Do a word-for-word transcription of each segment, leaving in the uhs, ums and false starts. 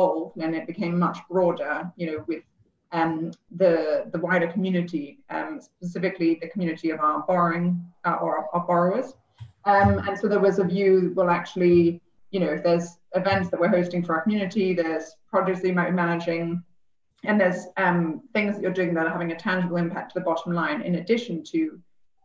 evolved and it became much broader, you know, with um, the the wider community, um, specifically the community of our borrowing uh, or our borrowers. Um, and so there was a view, well, actually, you know, if there's events that we're hosting for our community, there's projects that you might be managing, and there's um, things that you're doing that are having a tangible impact to the bottom line, in addition to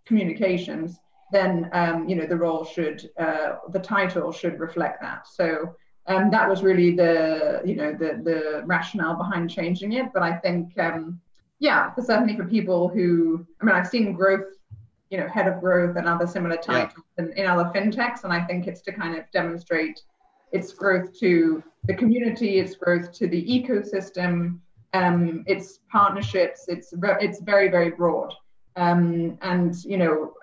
communications, then, um, you know, the role should, uh, the title should reflect that. So um, that was really the, you know, the, the rationale behind changing it. But I think, um, yeah, certainly for people who, I mean, I've seen growth, you know, head of growth and other similar titles yeah. in, in other fintechs. And I think it's to kind of demonstrate its growth to the community, its growth to the ecosystem, um, its partnerships, it's, it's very, very broad. Um, and, you know,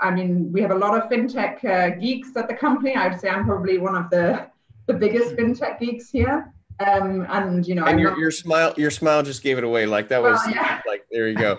I mean, we have a lot of fintech uh, geeks at the company. I'd say I'm probably one of the, the biggest fintech geeks here. Um, and, you know, and your, your smile, your smile just gave it away. Like that was well, yeah. like, there you go.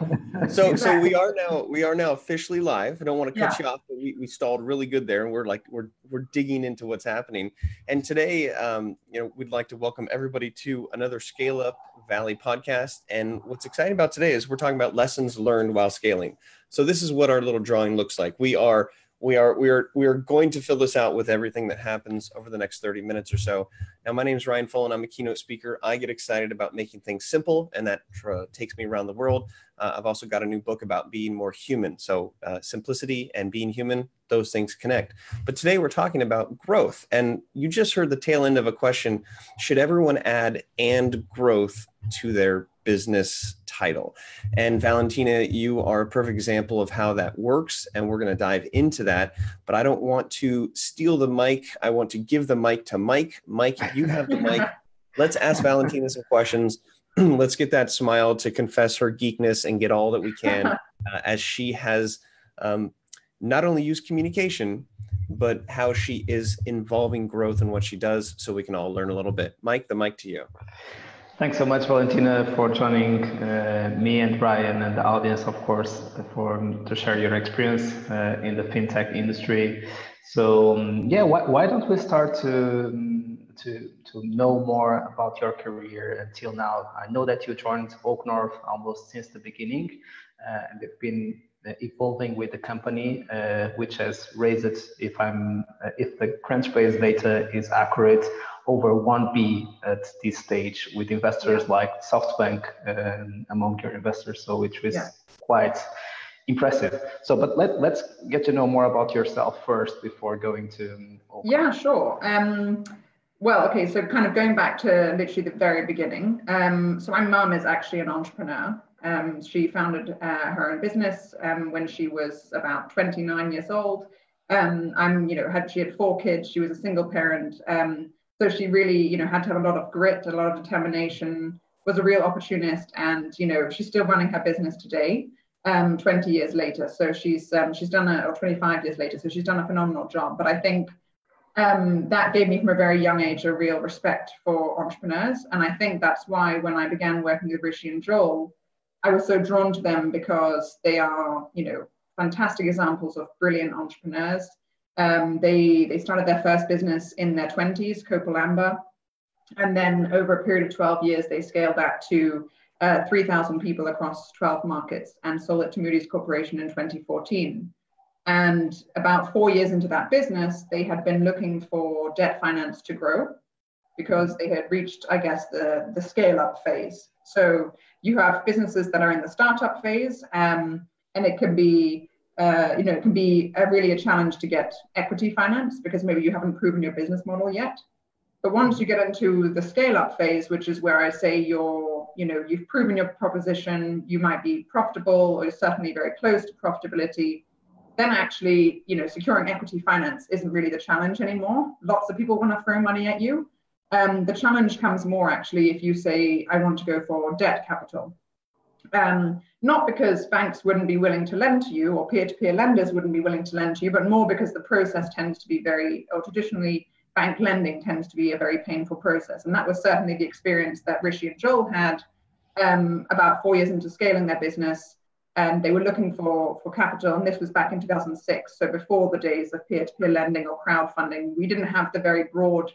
So, exactly. so we are now, we are now officially live. I don't want to cut yeah. you off, but we, we stalled really good there. And we're like, we're, we're digging into what's happening. And today, um, you know, we'd like to welcome everybody to another Scale Up Valley podcast. And what's exciting about today is we're talking about lessons learned while scaling. So this is what our little drawing looks like. We are, we are, we are, we are going to fill this out with everything that happens over the next thirty minutes or so. Now, my name is Ryan Full and I'm a keynote speaker. I get excited about making things simple, and that uh, takes me around the world. Uh, I've also got a new book about being more human. So uh, simplicity and being human, those things connect. But today we're talking about growth. And you just heard the tail end of a question. Should everyone add "and growth" to their business title? And Valentina, you are a perfect example of how that works. And we're going to dive into that. But I don't want to steal the mic. I want to give the mic to Mike. Mike, you have the mic. Let's ask Valentina some questions. Let's get that smile to confess her geekness and get all that we can uh, as she has um, not only used communication, but how she is involving growth in what she does, so we can all learn a little bit. Mike, the mic to you. Thanks so much, Valentina, for joining uh, me and Ryan and the audience, of course, for to share your experience uh, in the fintech industry. So um, yeah, why, why don't we start to um, To, to know more about your career until now. I know that you joined OakNorth almost since the beginning, uh, and you've been evolving with the company, uh, which has raised, if I'm, uh, if the Crunchbase data is accurate, over one billion at this stage, with investors yeah. like SoftBank um, among your investors, so which was yeah. quite impressive. So, but let, let's get to know more about yourself first before going to OakNorth. Yeah, sure. Um... Well, okay, so kind of going back to literally the very beginning. Um, so my mum is actually an entrepreneur. Um, she founded uh, her own business um, when she was about twenty-nine years old. Um, I'm, you know, had she had four kids. She was a single parent. Um, so she really, you know, had to have a lot of grit, a lot of determination. Was a real opportunist, and you know, she's still running her business today, um, twenty years later. So she's um, she's done a, or twenty-five years later. So she's done a phenomenal job. But I think. Um, that gave me from a very young age a real respect for entrepreneurs. And I think that's why when I began working with Rishi and Joel, I was so drawn to them, because they are, you know, fantastic examples of brilliant entrepreneurs. Um, they, they started their first business in their twenties, Copal Amba. And then over a period of twelve years, they scaled that to uh, three thousand people across twelve markets and sold it to Moody's Corporation in twenty fourteen. And about four years into that business, they had been looking for debt finance to grow, because they had reached, I guess, the, the scale-up phase. So you have businesses that are in the startup phase, um, and it can be, uh, you know, it can be a, really a challenge to get equity finance, because maybe you haven't proven your business model yet. But once you get into the scale-up phase, which is where I say you're, you know, you've proven your proposition, you might be profitable, or you're certainly very close to profitability. Then actually, you know, securing equity finance isn't really the challenge anymore. Lots of people want to throw money at you. Um, the challenge comes more actually if you say, I want to go for debt capital. Um, not because banks wouldn't be willing to lend to you, or peer-to-peer lenders wouldn't be willing to lend to you, but more because the process tends to be very, or traditionally bank lending tends to be a very painful process. And that was certainly the experience that Rishi and Joel had um, about four years into scaling their business. And they were looking for, for capital, and this was back in two thousand six. So before the days of peer-to-peer lending or crowdfunding, we didn't have the very broad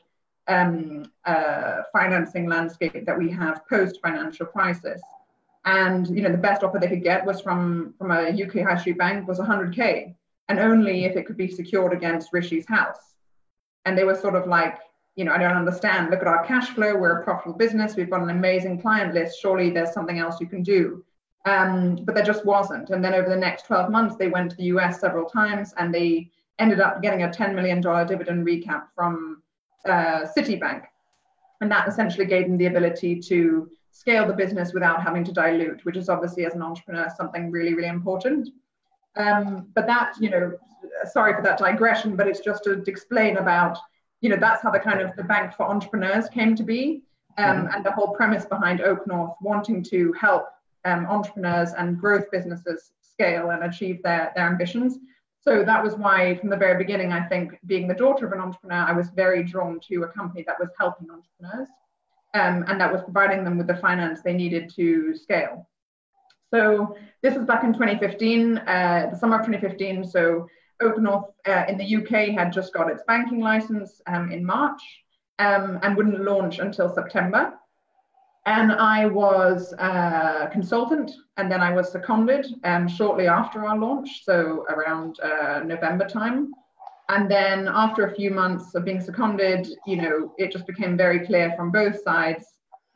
um, uh, financing landscape that we have post-financial crisis. And, you know, the best offer they could get was from, from a U K high street bank was one hundred K, and only if it could be secured against Rishi's house. And they were sort of like, you know, I don't understand. Look at our cash flow. We're a profitable business. We've got an amazing client list. Surely there's something else you can do. Um, but there just wasn't. And then over the next twelve months, they went to the U S several times, and they ended up getting a ten million dollars dividend recap from uh, Citibank. And that essentially gave them the ability to scale the business without having to dilute, which is obviously, as an entrepreneur, something really, really important. Um, but that, you know, sorry for that digression, but it's just to explain about, you know, that's how the kind of the bank for entrepreneurs came to be, um, and the whole premise behind OakNorth wanting to help um, entrepreneurs and growth businesses scale and achieve their, their ambitions. So that was why from the very beginning, I think, being the daughter of an entrepreneur, I was very drawn to a company that was helping entrepreneurs, um, and that was providing them with the finance they needed to scale. So this is back in twenty fifteen, uh, the summer of twenty fifteen. So OakNorth uh, in the U K had just got its banking license um, in March, um, and wouldn't launch until September. And I was a consultant, and then I was seconded um, shortly after our launch, so around uh, November time. And then after a few months of being seconded, you know, it just became very clear from both sides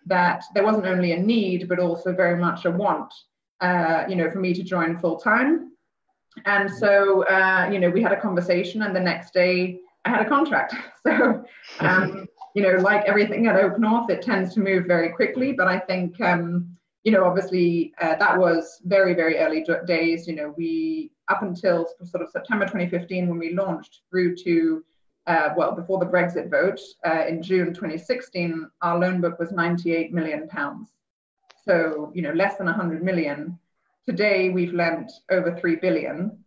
that there wasn't only a need, but also very much a want, uh, you know, for me to join full time. And so, uh, you know, we had a conversation, and the next day I had a contract. So, um, you know, like everything at OakNorth, it tends to move very quickly. But I think, um, you know, obviously uh, that was very, very early days. You know, we, up until sort of September twenty fifteen, when we launched, through to, uh, well, before the Brexit vote uh, in June twenty sixteen, our loan book was ninety-eight million pounds. So, you know, less than one hundred million. Today, we've lent over three billion.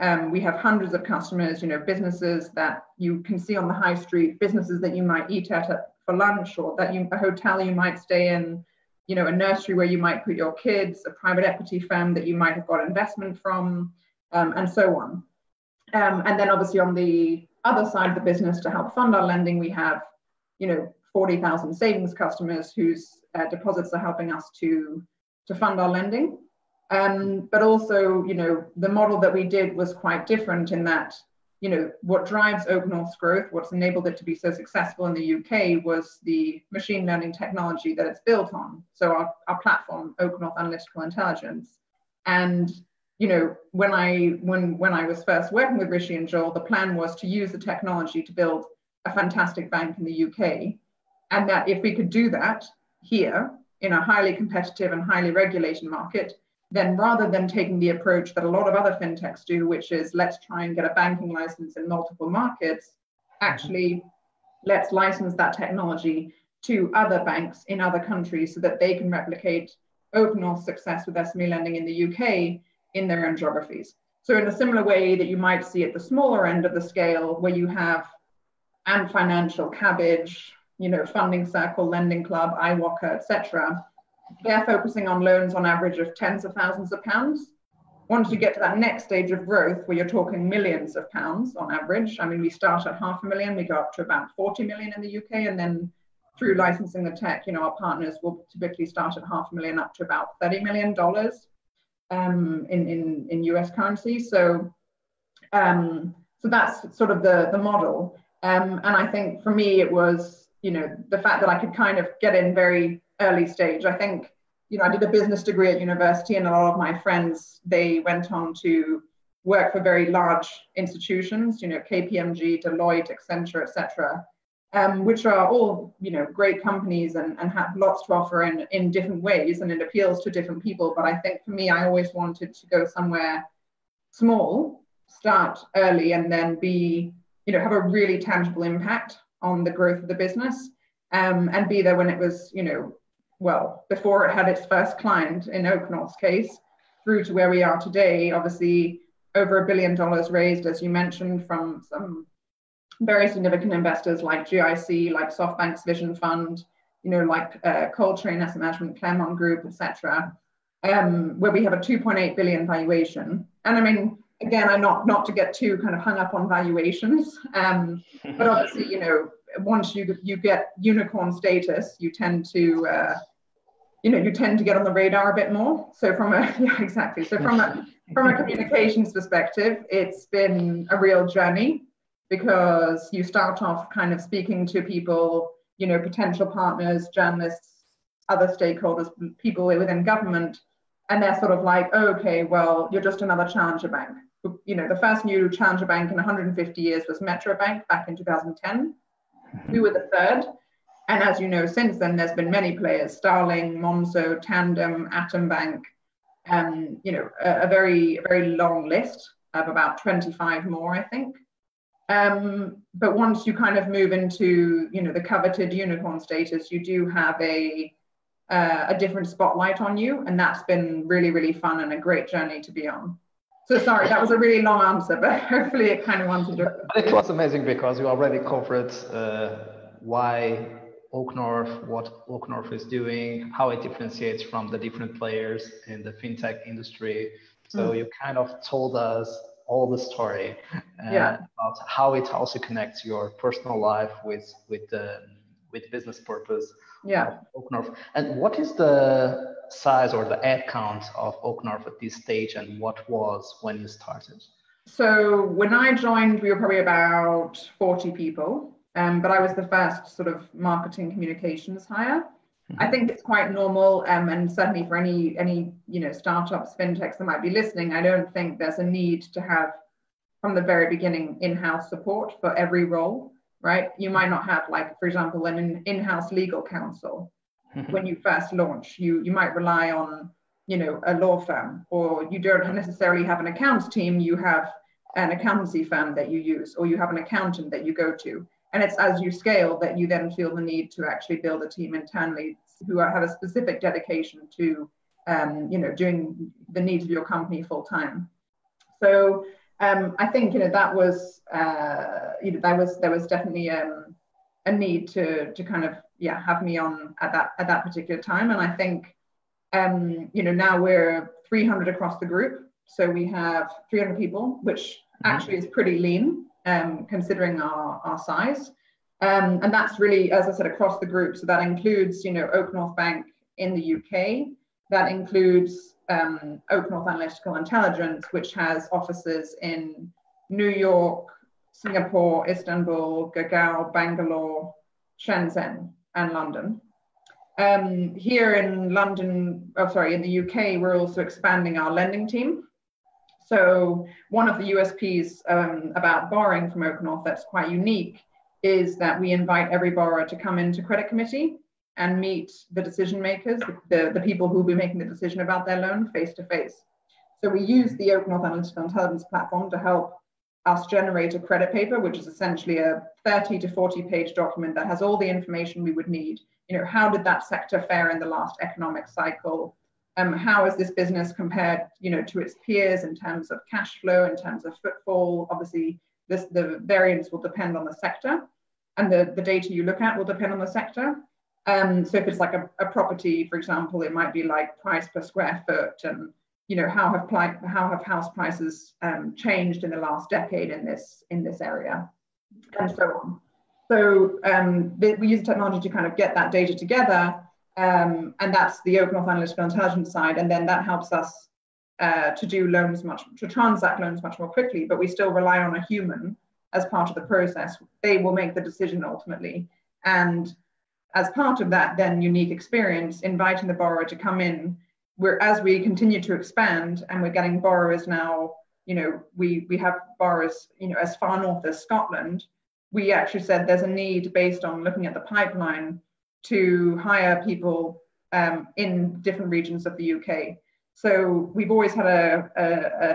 Um, we have hundreds of customers, you know, businesses that you can see on the high street, businesses that you might eat at for lunch, or that you, a hotel you might stay in, you know, a nursery where you might put your kids, a private equity firm that you might have got investment from, um, and so on. Um, and then obviously on the other side of the business, to help fund our lending, we have, you know, forty thousand savings customers whose uh, deposits are helping us to, to fund our lending. Um, but also, you know, the model that we did was quite different in that, you know, what drives OakNorth's growth, what's enabled it to be so successful in the U K, was the machine learning technology that it's built on. So our, our platform, OakNorth Analytical Intelligence. And, you know, when I, when, when I was first working with Rishi and Joel, the plan was to use the technology to build a fantastic bank in the U K. And that if we could do that here in a highly competitive and highly regulated market, then rather than taking the approach that a lot of other fintechs do, which is let's try and get a banking license in multiple markets, actually let's license that technology to other banks in other countries so that they can replicate OakNorth's success with S M E lending in the U K in their own geographies. So in a similar way that you might see at the smaller end of the scale, where you have Ant Financial, Cabbage, you know, Funding Circle, Lending Club, iWalker, et cetera, they're focusing on loans on average of tens of thousands of pounds. Once you get to that next stage of growth, where you're talking millions of pounds on average, I mean, we start at half a million, we go up to about forty million in the U K, and then through licensing the tech, you know, our partners will typically start at half a million up to about thirty million dollars um, in, in, in U S currency. So, um, so that's sort of the, the model. Um, and I think for me, it was, you know, the fact that I could kind of get in very early stage. I think, you know, I did a business degree at university, and a lot of my friends, they went on to work for very large institutions, you know, K P M G, Deloitte, Accenture, et cetera, um, which are all, you know, great companies and, and have lots to offer in, in different ways, and it appeals to different people. But I think for me, I always wanted to go somewhere small, start early, and then be, you know, have a really tangible impact on the growth of the business, um, and be there when it was, you know, well, before it had its first client in OakNorth's case, through to where we are today. Obviously, over a billion dollars raised, as you mentioned, from some very significant investors like G I C, like SoftBank's Vision Fund, you know, like uh, Coltrane Asset Management, Claremont Group, et cetera, um, where we have a two point eight billion valuation. And I mean, again, I'm not, not to get too kind of hung up on valuations, um, but obviously, you know, once you you get unicorn status, you tend to uh, you know you tend to get on the radar a bit more. So from a yeah exactly. So from a from a communications perspective, it's been a real journey, because you start off kind of speaking to people, you know, potential partners, journalists, other stakeholders, people within government, and they're sort of like, oh, okay, well, you're just another challenger bank. You know, the first new challenger bank in one hundred fifty years was Metro Bank back in two thousand ten. We were the third. And as you know, since then, there's been many players, Starling, Monzo, Tandem, Atom Bank, um, you know, a, a very, very long list of about twenty-five more, I think. Um, but once you kind of move into, you know, the coveted unicorn status, you do have a, uh, a different spotlight on you. And that's been really, really fun and a great journey to be on. So sorry, that was a really long answer, but hopefully it kind of answered it. But it was amazing because you already covered uh, why OakNorth, what OakNorth is doing, how it differentiates from the different players in the fintech industry. So mm. you kind of told us all the story uh, yeah. about how it also connects your personal life with with the with business purpose yeah. of OakNorth. And what is the size or the ad count of OakNorth at this stage, and what was when you started? So when I joined, we were probably about forty people, um, but I was the first sort of marketing communications hire. Mm-hmm. I think it's quite normal, um, and certainly for any any you know startups, fintechs that might be listening, I don't think there's a need to have from the very beginning in-house support for every role, right? You might not have, like, for example, an in-house legal counsel mm-hmm. when you first launch. You you might rely on you know a law firm, or you don't necessarily have an accounts team. You have an accountancy firm that you use, or you have an accountant that you go to. And it's as you scale that you then feel the need to actually build a team internally who have a specific dedication to, um, you know, doing the needs of your company full time. So um, I think you know that was, uh, you know, that was there was definitely um, a need to to kind of yeah have me on at that at that particular time. And I think um, you know now we're three hundred across the group, so we have three hundred people, which actually is pretty lean. Um, considering our, our size. Um, and that's really, as I said, across the group. So that includes, you know, OakNorth Bank in the U K. That includes um, OakNorth Analytical Intelligence, which has offices in New York, Singapore, Istanbul, Gurgaon, Bangalore, Shenzhen, and London. Um, here in London, oh, sorry, in the U K, we're also expanding our lending team. So one of the U S Ps um, about borrowing from OakNorth that's quite unique is that we invite every borrower to come into credit committee and meet the decision makers, the, the people who will be making the decision about their loan face to face. So we use the OakNorth Analytical Intelligence platform to help us generate a credit paper, which is essentially a thirty to forty page document that has all the information we would need. You know, how did that sector fare in the last economic cycle? Um, how is this business compared, you know, to its peers in terms of cash flow, in terms of footfall? Obviously, this, the variance will depend on the sector, and the, the data you look at will depend on the sector. Um, so if it's like a, a property, for example, it might be like price per square foot, and you know how have how have house prices um, changed in the last decade in this in this area, and so on. So um, we use technology to kind of get that data together. Um, and that's the OakNorth Analytical Intelligence side, and then that helps us uh, to do loans much, to transact loans much more quickly. But we still rely on a human as part of the process. They will make the decision ultimately, and as part of that, then unique experience, inviting the borrower to come in. We're as we continue to expand, and we're getting borrowers now. You know, we we have borrowers, you know, as far north as Scotland. We actually said there's a need based on looking at the pipeline to hire people um, in different regions of the U K. So we've always had a, a,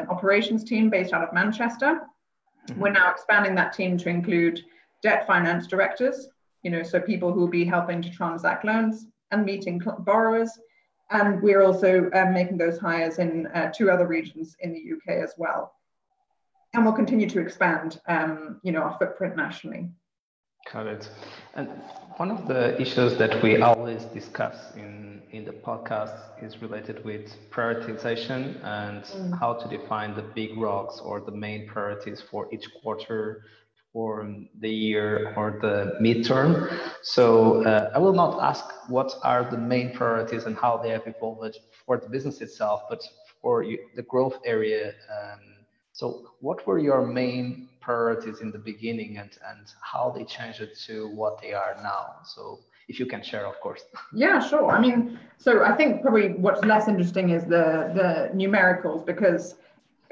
an operations team based out of Manchester. Mm-hmm. We're now expanding that team to include debt finance directors, you know, so people who will be helping to transact loans and meeting borrowers. And we're also uh, making those hires in uh, two other regions in the U K as well. And we'll continue to expand, um, you know, our footprint nationally. Got it. And one of the issues that we always discuss in, in the podcast is related with prioritization and mm. how to define the big rocks or the main priorities for each quarter for the year or the midterm. So uh, I will not ask what are the main priorities and how they have evolved for the business itself, but for you, the growth area. Um, so what were your main priorities in the beginning, and, and how they changed it to what they are now? So if you can share, of course. Yeah, sure. I mean, so I think probably what's less interesting is the, the numericals, because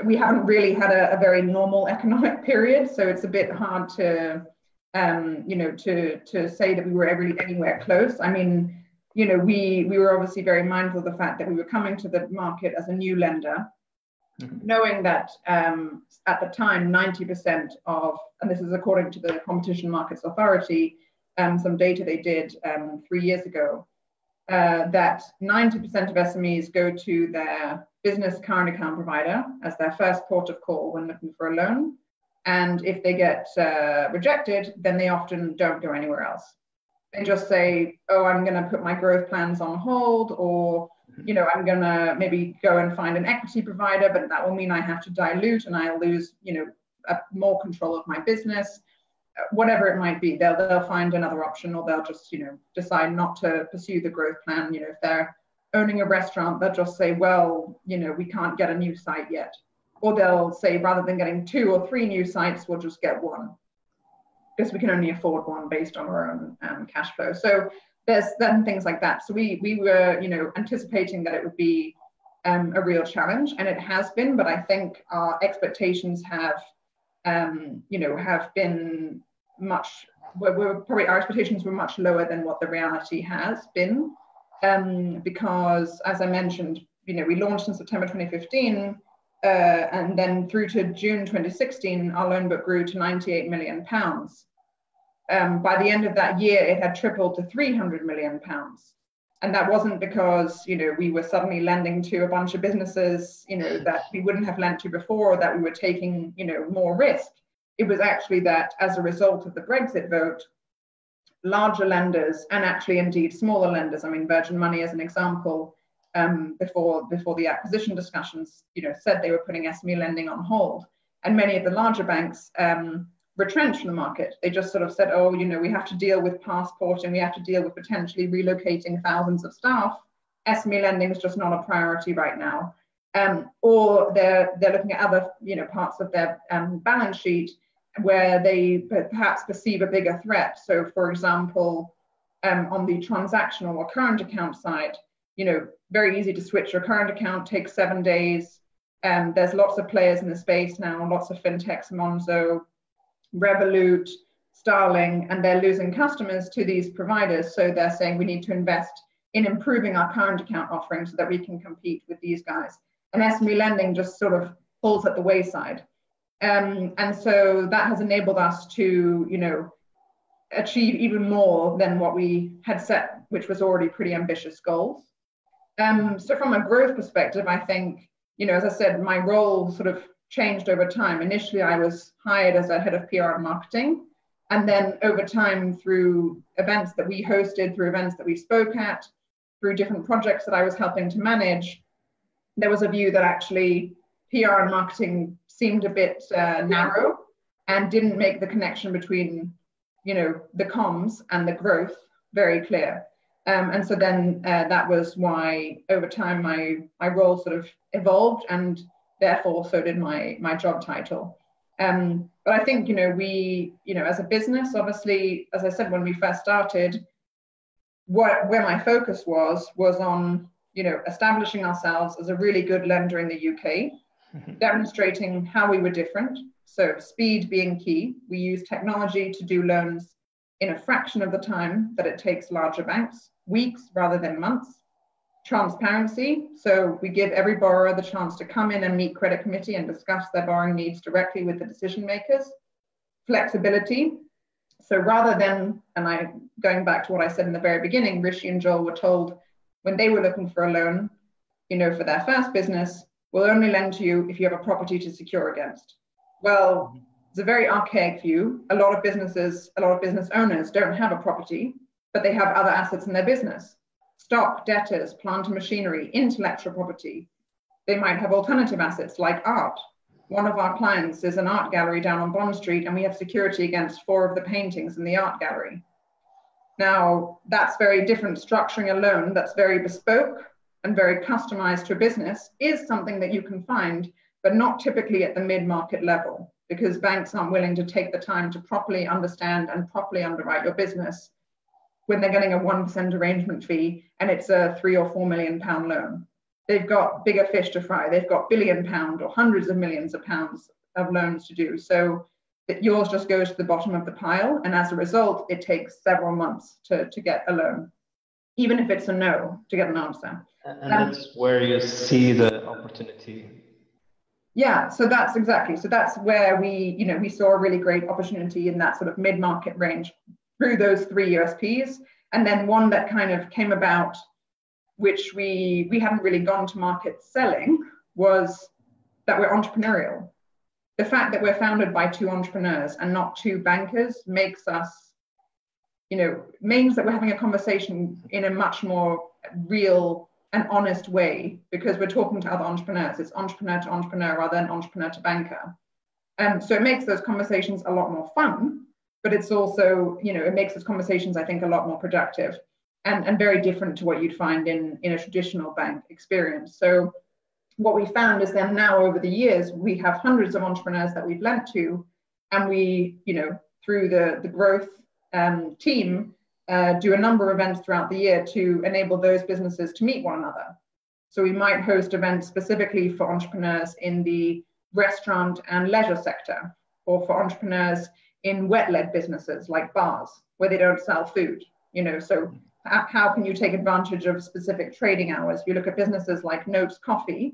we haven't really had a, a very normal economic period, so it's a bit hard to, um, you know, to to say that we were ever anywhere close. I mean, you know, we we were obviously very mindful of the fact that we were coming to the market as a new lender, mm-hmm. knowing that um, at the time ninety percent of, and this is according to the Competition Markets Authority, um, some data they did um, three years ago, uh, that ninety percent of S M Es go to their business current account provider as their first port of call when looking for a loan. And if they get uh, rejected, then they often don't go anywhere else. They just say, oh, I'm going to put my growth plans on hold, or, you know, I'm going to maybe go and find an equity provider, but that will mean I have to dilute and I'll lose, you know, a, more control of my business, whatever it might be. They'll, they'll find another option, or they'll just, you know, decide not to pursue the growth plan. You know, if they're owning a restaurant, they'll just say, well, you know, we can't get a new site yet. Or they'll say, rather than getting two or three new sites, we'll just get one, because we can only afford one based on our own um, cash flow. So there's certain things like that. So we we were, you know, anticipating that it would be um, a real challenge, and it has been, but I think our expectations have, um, you know, have been much, we're, we're probably, our expectations were much lower than what the reality has been. Um, because, as I mentioned, you know, we launched in September twenty fifteen, uh, and then through to June twenty sixteen, our loan book grew to ninety-eight million pounds. Um, by the end of that year, it had tripled to three hundred million pounds. And that wasn't because, you know, we were suddenly lending to a bunch of businesses, you know, that we wouldn't have lent to before, or that we were taking, you know, more risk. It was actually that as a result of the Brexit vote, larger lenders, and actually indeed smaller lenders, I mean Virgin Money as an example, um, before before the acquisition discussions, you know, said they were putting S M E lending on hold, and many of the larger banks um, retrenched from the market. They just sort of said, oh, you know, we have to deal with passport, and we have to deal with potentially relocating thousands of staff. S M E lending is just not a priority right now, um, or they're they're looking at other, you know, parts of their um, balance sheet where they perhaps perceive a bigger threat. So, for example, um, on the transactional or current account side, you know, very easy to switch your current account, takes seven days. Um, there's lots of players in the space now, lots of fintechs, Monzo, Revolut, Starling, and they're losing customers to these providers. So they're saying we need to invest in improving our current account offering so that we can compete with these guys. And S M E lending just sort of falls at the wayside. Um, and so that has enabled us to, you know, achieve even more than what we had set, which was already pretty ambitious goals. Um, so from a growth perspective, I think, you know, as I said, my role sort of changed over time. Initially, I was hired as a head of P R and marketing. And then over time, through events that we hosted, through events that we spoke at, through different projects that I was helping to manage, there was a view that actually P R and marketing seemed a bit uh, narrow and didn't make the connection between, you know, the comms and the growth very clear. Um, and so then uh, that was why over time my, my role sort of evolved, and therefore so did my, my job title. Um, but I think, you know, we, you know, as a business, obviously, as I said, when we first started, what, where my focus was, was on, you know, establishing ourselves as a really good lender in the U K, demonstrating how we were different. So speed being key. We use technology to do loans in a fraction of the time that it takes larger banks, weeks rather than months. Transparency. So we give every borrower the chance to come in and meet credit committee and discuss their borrowing needs directly with the decision makers. Flexibility. So rather than, and I going back to what I said in the very beginning, Rishi and Joel were told when they were looking for a loan, you know, for their first business, we'll only lend to you if you have a property to secure against. Well, it's a very archaic view. A lot of businesses, a lot of business owners don't have a property, but they have other assets in their business. Stock, debtors, plant and machinery, intellectual property. They might have alternative assets like art. One of our clients is an art gallery down on Bond Street, and we have security against four of the paintings in the art gallery. Now, that's very different. Structuring a loan that's very bespoke and very customized to a business is something that you can find, but not typically at the mid-market level, because banks aren't willing to take the time to properly understand and properly underwrite your business when they're getting a one percent arrangement fee and it's a three or four million pound loan. They've got bigger fish to fry. They've got billion pound or hundreds of millions of pounds of loans to do. So that yours just goes to the bottom of the pile. And as a result, it takes several months to, to get a loan, even if it's a no, to get an answer. And that's, that's where you see the opportunity. Yeah, so that's exactly. So that's where we, you know, we saw a really great opportunity in that sort of mid-market range through those three U S Ps. And then one that kind of came about, which we, we hadn't really gone to market selling, was that we're entrepreneurial. The fact that we're founded by two entrepreneurs and not two bankers makes us, you know, means that we're having a conversation in a much more real and honest way, because we're talking to other entrepreneurs. It's entrepreneur to entrepreneur rather than entrepreneur to banker. And so it makes those conversations a lot more fun, but it's also, you know, it makes those conversations, I think, a lot more productive. And, and very different to what you'd find in, in a traditional bank experience. So what we found is then now over the years, we have hundreds of entrepreneurs that we've lent to, and we, you know, through the, the growth um, team, uh, do a number of events throughout the year to enable those businesses to meet one another. So we might host events specifically for entrepreneurs in the restaurant and leisure sector, or for entrepreneurs in wet-led businesses like bars, where they don't sell food, you know, so how can you take advantage of specific trading hours? You look at businesses like Notes Coffee.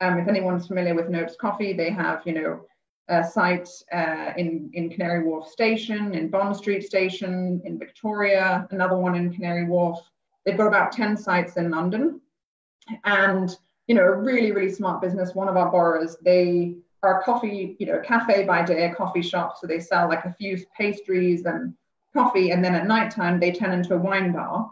Um, if anyone's familiar with Notes Coffee, they have, you know, uh, sites uh, in, in Canary Wharf Station, in Bond Street Station, in Victoria, another one in Canary Wharf. They've got about ten sites in London. And, you know, a really, really smart business. One of our borrowers, they are a coffee, you know, cafe by day, a coffee shop. So they sell like a few pastries and coffee, and then at nighttime they turn into a wine bar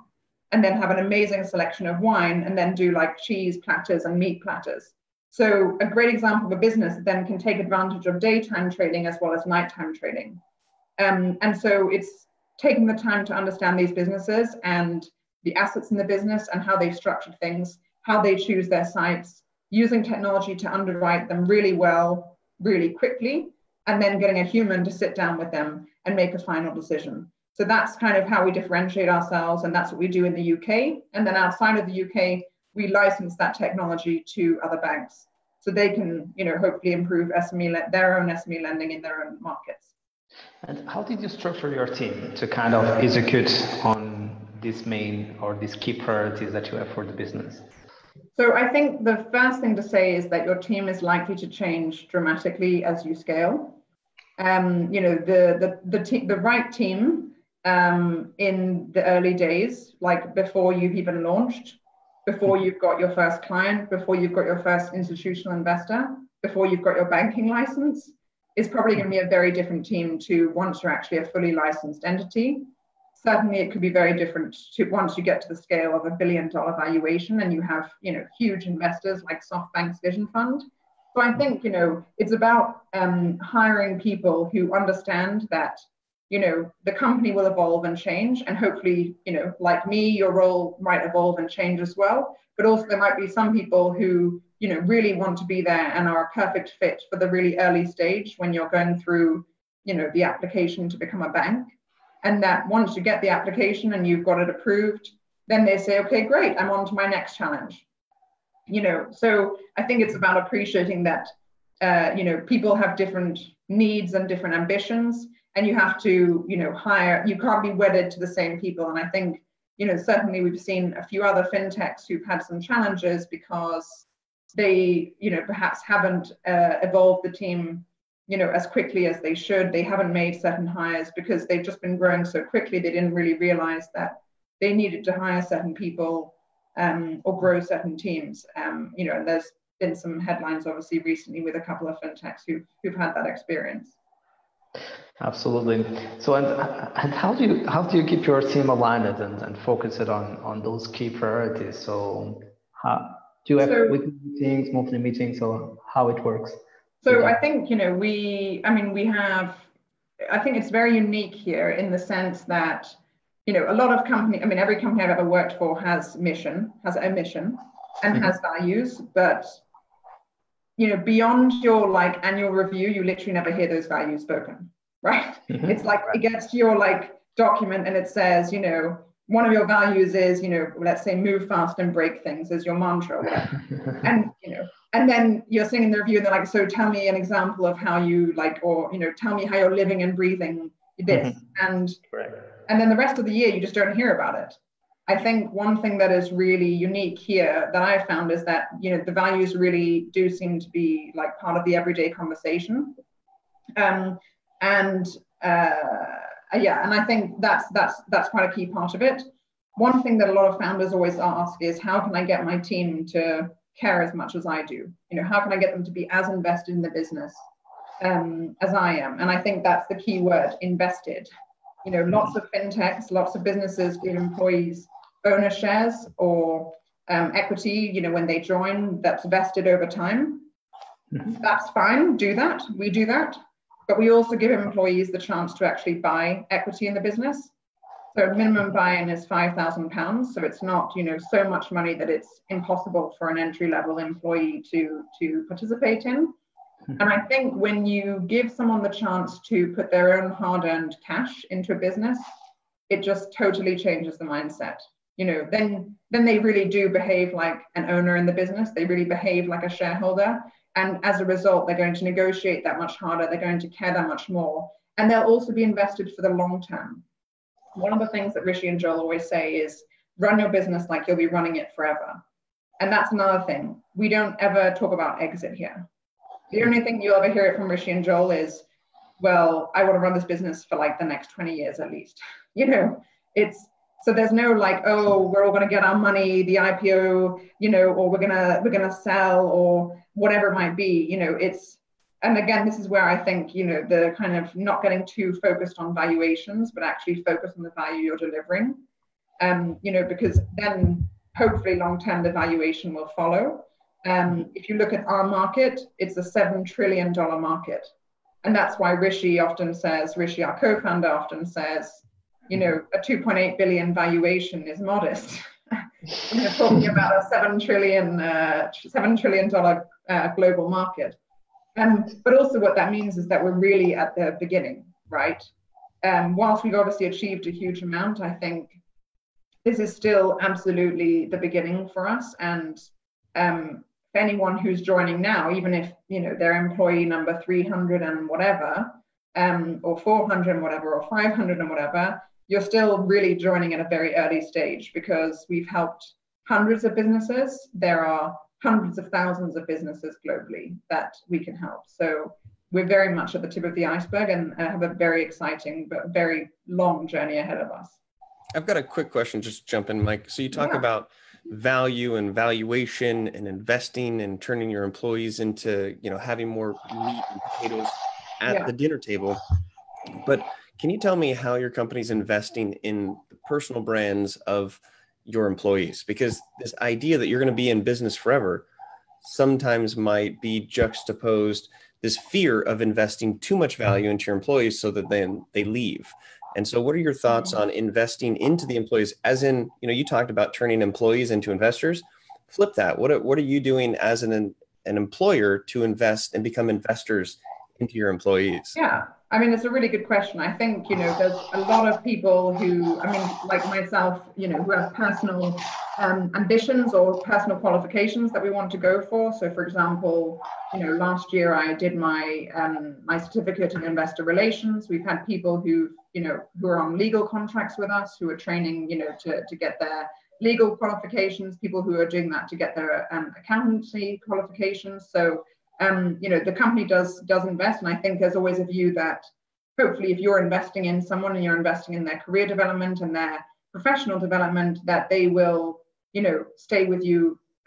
and then have an amazing selection of wine, and then do like cheese platters and meat platters. So a great example of a business that then can take advantage of daytime trading as well as nighttime trading. Um, and so it's taking the time to understand these businesses and the assets in the business and how they've structured things, how they choose their sites, using technology to underwrite them really well, really quickly, and then getting a human to sit down with them and make a final decision. So that's kind of how we differentiate ourselves, and that's what we do in the U K. And then outside of the U K, we license that technology to other banks, so they can, you know, hopefully improve S M E, their own S M E lending in their own markets. And how did you structure your team to kind of execute on these main or these key priorities that you have for the business? So I think the first thing to say is that your team is likely to change dramatically as you scale. Um, you know, the the the, te- the right team Um, in the early days, like before you've even launched, before you've got your first client, before you've got your first institutional investor, before you've got your banking license, is probably going to be a very different team to once you're actually a fully licensed entity. Certainly, it could be very different to once you get to the scale of a billion dollar valuation and you have, you know, huge investors like SoftBank's Vision Fund. So I think, you know, it's about um, hiring people who understand that, you know, the company will evolve and change, and hopefully, you know, like me, your role might evolve and change as well. But also there might be some people who, you know, really want to be there and are a perfect fit for the really early stage when you're going through, you know, the application to become a bank. And that once you get the application and you've got it approved, then they say, okay, great, I'm on to my next challenge. You know, so I think it's about appreciating that, uh, you know, people have different needs and different ambitions. And you have to, you know, hire, you can't be wedded to the same people. And I think, you know, certainly we've seen a few other fintechs who've had some challenges because they, you know, perhaps haven't uh, evolved the team, you know, as quickly as they should. They haven't made certain hires because they've just been growing so quickly. They didn't really realize that they needed to hire certain people um, or grow certain teams. Um, you know, and there's been some headlines, obviously, recently with a couple of fintechs who, who've had that experience. Absolutely. So, and, and how do you how do you keep your team aligned and, and focus it on on those key priorities? So, how do you have so, weekly meetings, monthly meetings, or how it works? So yeah. I think, you know, we, I mean, we have, I think it's very unique here in the sense that, you know, a lot of company, I mean, every company I've ever worked for has mission, has a mission and mm-hmm. has values, but, you know, beyond your like annual review, you literally never hear those values spoken, right? Mm-hmm. It's like, it gets to your like document and it says, you know, one of your values is, you know, let's say move fast and break things as your mantra. Whatever. And, you know, and then you're sitting in the review and they're like, so tell me an example of how you like, or, you know, tell me how you're living and breathing this. Mm-hmm. And, right. and then the rest of the year, you just don't hear about it. I think one thing that is really unique here that I found is that, you know, the values really do seem to be like part of the everyday conversation. Um, and, uh, Yeah, and I think that's that's that's quite a key part of it. One thing that a lot of founders always ask is, how can I get my team to care as much as I do? You know, how can I get them to be as invested in the business um, as I am? And I think that's the key word, invested. You know, lots of fintechs, lots of businesses give employees bonus shares or um, equity. You know, when they join, that's vested over time. Mm-hmm. That's fine. Do that. We do that. But we also give employees the chance to actually buy equity in the business. So minimum buy-in is five thousand pounds. So it's not, you know, so much money that it's impossible for an entry-level employee to, to participate in. And I think when you give someone the chance to put their own hard-earned cash into a business, it just totally changes the mindset. You know, then, then they really do behave like an owner in the business. They really behave like a shareholder. And as a result, they're going to negotiate that much harder. They're going to care that much more. And they'll also be invested for the long term. One of the things that Rishi and Joel always say is, run your business like you'll be running it forever. And that's another thing. We don't ever talk about exit here. The only thing you'll ever hear it from Rishi and Joel is, well, I want to run this business for like the next twenty years at least. You know, it's, so there's no like, oh, we're all going to get our money, the I P O, you know, or we're going to, we're going to sell or whatever it might be, you know, it's, and again, this is where I think, you know, the kind of not getting too focused on valuations, but actually focus on the value you're delivering, um, you know, because then hopefully long-term the valuation will follow. Um, if you look at our market, it's a seven trillion dollar market. And that's why Rishi often says, Rishi, our co-founder often says, you know, a two point eight billion valuation is modest. When you're talking about a seven trillion dollar uh, seven trillion dollar uh, global market. Um, but also what that means is that we're really at the beginning, right? Um, whilst we've obviously achieved a huge amount, I think this is still absolutely the beginning for us. And um, for anyone who's joining now, even if, you know, they're employee number three hundred and whatever, um, or four hundred and whatever, or five hundred and whatever, you're still really joining at a very early stage because we've helped hundreds of businesses. There are hundreds of thousands of businesses globally that we can help. So we're very much at the tip of the iceberg and have a very exciting but very long journey ahead of us. I've got a quick question, just jump in, Mike. So you talk yeah. about value and valuation and investing and turning your employees into, you know, having more meat and potatoes at yeah. the dinner table. But can you tell me how your company's investing in the personal brands of your employees? Because this idea that you're going to be in business forever sometimes might be juxtaposed this fear of investing too much value into your employees so that then they leave. And so what are your thoughts on investing into the employees as in, you know, you talked about turning employees into investors, flip that. What are, what are you doing as an, an employer to invest and become investors into your employees? Yeah. I mean, it's a really good question. I think, you know, there's a lot of people who, I mean, like myself, you know, who have personal um, ambitions or personal qualifications that we want to go for. So, for example, you know, last year I did my um, my certificate in investor relations. We've had people who, you know, who are on legal contracts with us, who are training, you know, to, to get their legal qualifications, people who are doing that to get their um, accountancy qualifications. So, Um, you know, the company does does invest, and I think there's always a view that hopefully if you're investing in someone and you're investing in their career development and their professional development, that they will, you know, stay with you,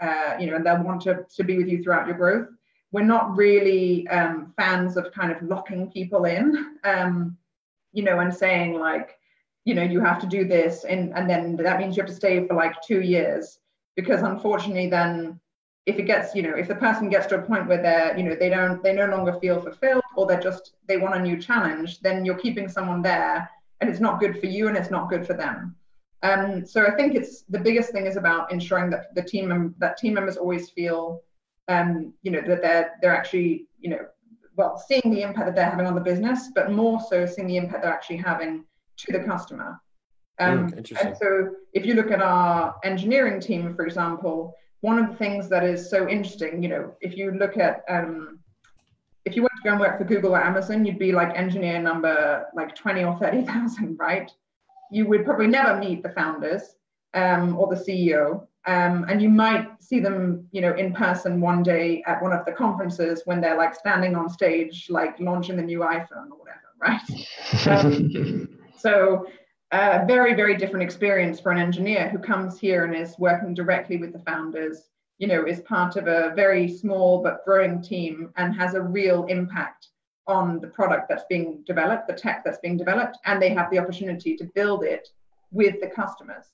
uh, you know, and they'll want to, to be with you throughout your growth. We're not really um, fans of kind of locking people in, um, you know, and saying like, you know, you have to do this, and, and then that means you have to stay for like two years, because unfortunately then if it gets, you know, if the person gets to a point where they're, you know, they don't, they no longer feel fulfilled, or they're just, they want a new challenge, then you're keeping someone there and it's not good for you and it's not good for them. Um, so I think it's, the biggest thing is about ensuring that the team, that team members always feel, um, you know, that they're, they're actually, you know, well, seeing the impact that they're having on the business, but more so seeing the impact they're actually having to the customer. Um, mm, interesting. And so if you look at our engineering team, for example, one of the things that is so interesting, you know, if you look at, um, if you went to go and work for Google or Amazon, you'd be like engineer number like twenty or thirty thousand, right? You would probably never meet the founders um, or the C E O. Um, and you might see them, you know, in person one day at one of the conferences when they're like standing on stage, like launching the new iPhone or whatever, right? Um, so a uh, very, very different experience for an engineer who comes here and is working directly with the founders, you know, is part of a very small but growing team and has a real impact on the product that's being developed, the tech that's being developed, and they have the opportunity to build it with the customers.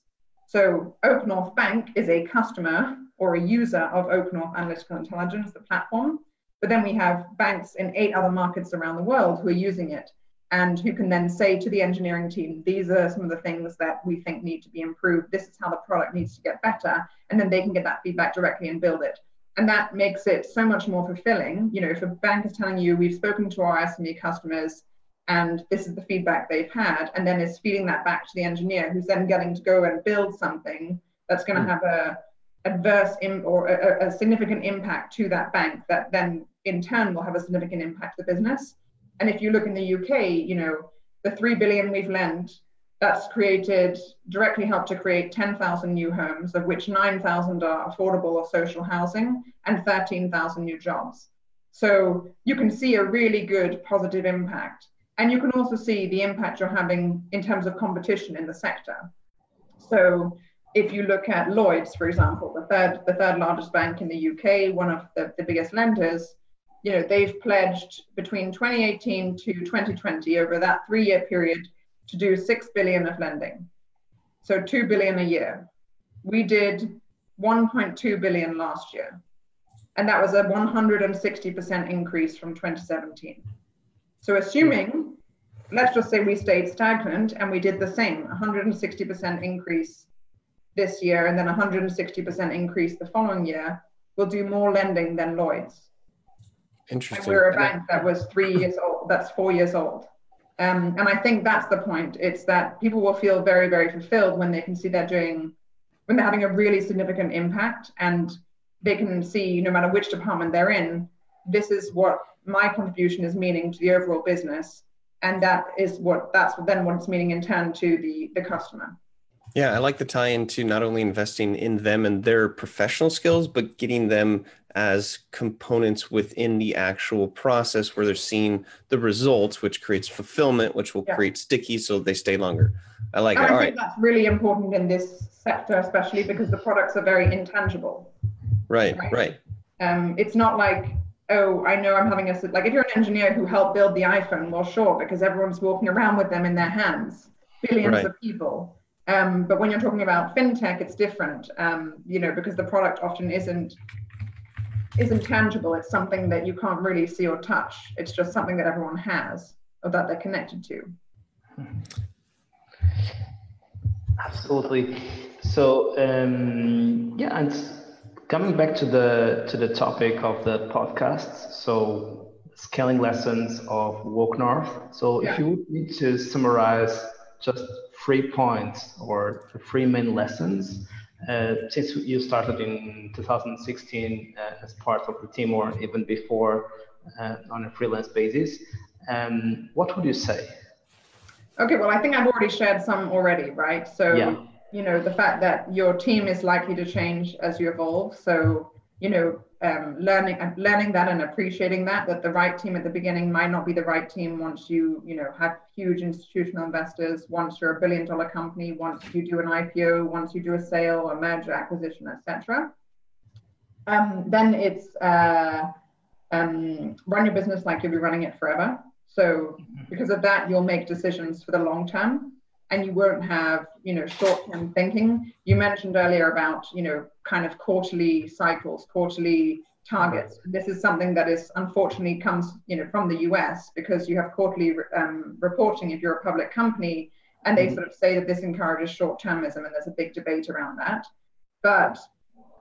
So OakNorth Bank is a customer or a user of OakNorth Analytical Intelligence, the platform, but then we have banks in eight other markets around the world who are using it and who can then say to the engineering team, these are some of the things that we think need to be improved. This is how the product needs to get better. And then they can get that feedback directly and build it. And that makes it so much more fulfilling. You know, if a bank is telling you, we've spoken to our S M E customers and this is the feedback they've had, and then it's feeding that back to the engineer who's then getting to go and build something that's going to have a adverse im- or a, a significant impact to that bank that then in turn will have a significant impact to the business. And if you look in the U K, you know, the three billion we've lent, that's created, directly helped to create ten thousand new homes, of which nine thousand are affordable or social housing, and thirteen thousand new jobs. So you can see a really good positive impact. And you can also see the impact you're having in terms of competition in the sector. So if you look at Lloyds, for example, the third, the third largest bank in the U K, one of the, the biggest lenders, you know, they've pledged between twenty eighteen to twenty twenty over that three-year period to do six billion of lending. So two billion a year. We did one point two billion last year. And that was a one hundred sixty percent increase from twenty seventeen. So assuming, let's just say we stayed stagnant and we did the same, one hundred sixty percent increase this year and then one hundred sixty percent increase the following year, we'll do more lending than Lloyds. Interesting. And we're a bank that was three years old, that's four years old. Um, and I think that's the point. It's that people will feel very, very fulfilled when they can see they're doing, when they're having a really significant impact and they can see, no matter which department they're in, this is what my contribution is meaning to the overall business. And that is what, that's then what it's meaning in turn to the, the customer. Yeah, I like the tie into not only investing in them and their professional skills, but getting them as components within the actual process where they're seeing the results, which creates fulfillment, which will yeah. create sticky so they stay longer. I like and it. I All think right. That's really important in this sector, especially because the products are very intangible. Right, right. right. Um, it's not like, oh, I know I'm having a, like if you're an engineer who helped build the iPhone, well, sure, because everyone's walking around with them in their hands, billions right. of people. Um, but when you're talking about fintech, it's different, um, you know, because the product often isn't isn't tangible. It's something that you can't really see or touch. It's just something that everyone has or that they're connected to. Absolutely. So, um, yeah, and coming back to the to the topic of the podcast, so scaling lessons of OakNorth. So yeah. if you would need to summarize just three points or the three main lessons uh, since you started in two thousand sixteen uh, as part of the team or even before uh, on a freelance basis, um, what would you say? Okay, well, I think I've already shared some already, right? So, yeah. you know, the fact that your team is likely to change as you evolve. So, you know, um, learning uh, learning that and appreciating that, that the right team at the beginning might not be the right team once you, you know, have huge institutional investors, once you're a billion dollar company, once you do an I P O, once you do a sale, a merger, acquisition, et cetera. Um, then it's uh, um, run your business like you'll be running it forever. So because of that, you'll make decisions for the long term. and you won't have, you know, short-term thinking. You mentioned earlier about, you know, kind of quarterly cycles, quarterly targets. This is something that is unfortunately comes, you know, from the U S, because you have quarterly um, reporting if you're a public company, and they sort of say that this encourages short-termism, and there's a big debate around that. But,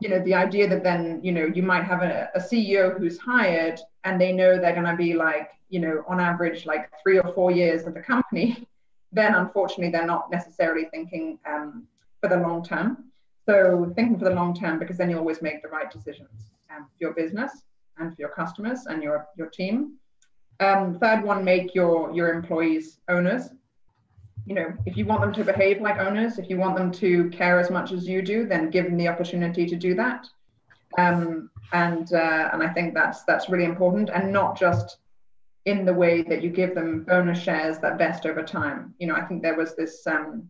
you know, the idea that then, you know, you might have a, a C E O who's hired, and they know they're going to be like, you know, on average, like three or four years at the company, then unfortunately they're not necessarily thinking um, for the long term. So thinking for the long term, because then you always make the right decisions um, for your business and for your customers and your, your team. Um, third one, make your, your employees owners. You know, if you want them to behave like owners, if you want them to care as much as you do, then give them the opportunity to do that. Um, and uh, and I think that's that's really important, and not just in the way that you give them bonus shares that vest over time. You know, I think there was this, um,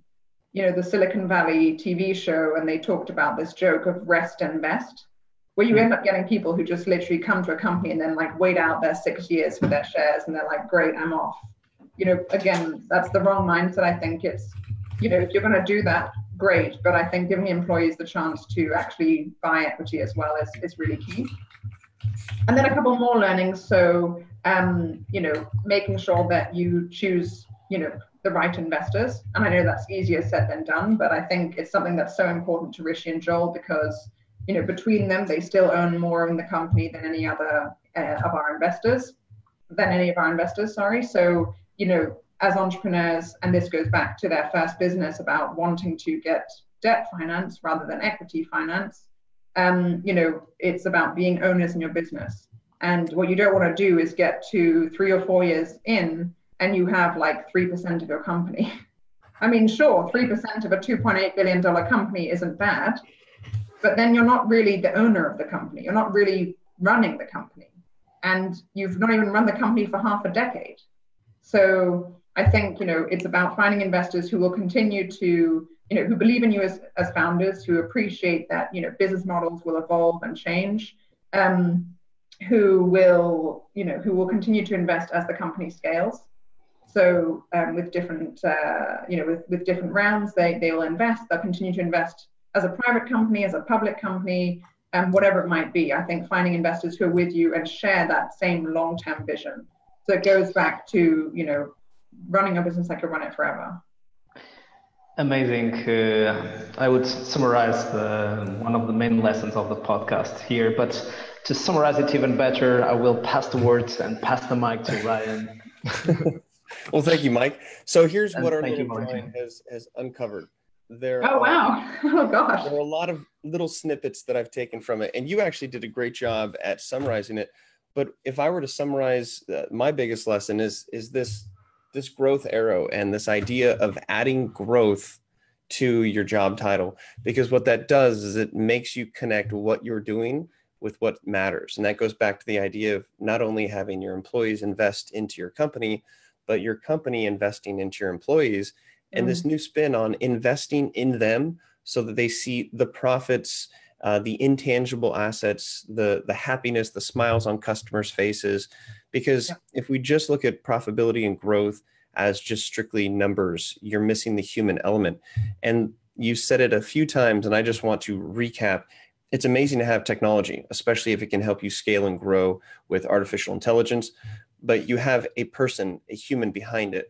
you know, the Silicon Valley T V show, and they talked about this joke of rest and vest, where you end up getting people who just literally come to a company and then like wait out their six years for their shares, and they're like, great, I'm off. You know, again, that's the wrong mindset. I think it's, you know, if you're going to do that, great. But I think giving employees the chance to actually buy equity as well is, is really key. And then a couple more learnings. So, um, you know, making sure that you choose, you know, the right investors. And I know that's easier said than done, but I think it's something that's so important to Rishi and Joel, because, you know, between them, they still own more in the company than any other uh, of our investors, than any of our investors, sorry. So, you know, as entrepreneurs, and this goes back to their first business about wanting to get debt finance rather than equity finance, um, you know, it's about being owners in your business. And what you don't want to do is get to three or four years in and you have like three percent of your company. I mean, sure, three percent of a two point eight billion dollar company isn't bad, but then you're not really the owner of the company. You're not really running the company. And you've not even run the company for half a decade. So I think, you know, it's about finding investors who will continue to, you know, who believe in you as, as founders, who appreciate that, you know, business models will evolve and change, um, who will, you know, who will continue to invest as the company scales. So um, with different, uh, you know, with, with different rounds, they, they will invest, they'll continue to invest as a private company, as a public company, and um, whatever it might be. I think finding investors who are with you and share that same long-term vision. So it goes back to, you know, running a business like you run it forever. Amazing. Uh, I would summarize the, one of the main lessons of the podcast here, but to summarize it even better, I will pass the words and pass the mic to Ryan. Well, thank you, Mike. So here's and what our little Ryan has, has uncovered. There oh, are, wow. Oh, gosh. There are a lot of little snippets that I've taken from it, and you actually did a great job at summarizing it. But if I were to summarize, uh, my biggest lesson is, is this, this growth arrow and this idea of adding growth to your job title, because what that does is it makes you connect what you're doing with what matters. And that goes back to the idea of not only having your employees invest into your company, but your company investing into your employees, and mm-hmm. this new spin on investing in them so that they see the profits, Uh, the intangible assets, the, the happiness, the smiles on customers' faces. Because yeah. if we just look at profitability and growth as just strictly numbers, you're missing the human element. And you said it a few times, and I just want to recap. It's amazing to have technology, especially if it can help you scale and grow with artificial intelligence, but you have a person, a human behind it.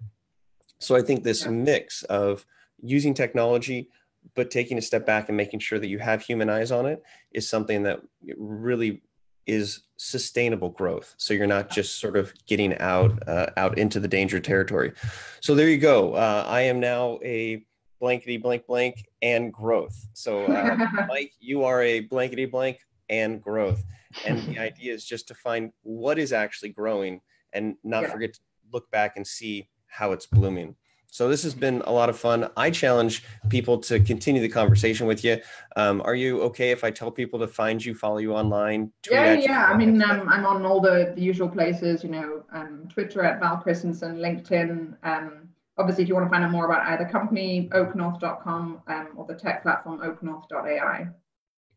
So I think this yeah. mix of using technology, but taking a step back and making sure that you have human eyes on it is something that really is sustainable growth. So you're not just sort of getting out, uh, out into the danger territory. So there you go. Uh, I am now a blankety blank blank and growth. So uh, Mike, you are a blankety blank and growth. And the idea is just to find what is actually growing and not yeah. forget to look back and see how it's blooming. So this has been a lot of fun. I challenge people to continue the conversation with you. Um, are you okay if I tell people to find you, follow you online? Yeah, yeah. I mean, um, I'm on all the, the usual places, you know, um, Twitter at Val Christensen, LinkedIn. Um, obviously, if you want to find out more about either company, oak north dot com um, or the tech platform, oak north dot A I.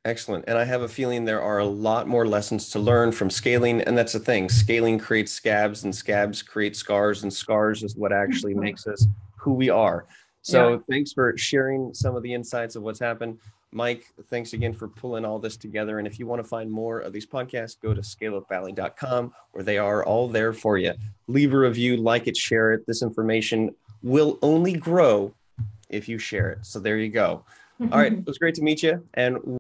Excellent. And I have a feeling there are a lot more lessons to learn from scaling. And that's the thing. Scaling creates scabs, and scabs create scars, and scars is what actually makes us who we are. So yeah. Thanks for sharing some of the insights of what's happened. Mike, thanks again for pulling all this together. And if you want to find more of these podcasts, go to scale up valley dot com, where they are all there for you. Leave a review, like it, share it. This information will only grow if you share it. So there you go. All right. It was great to meet you. And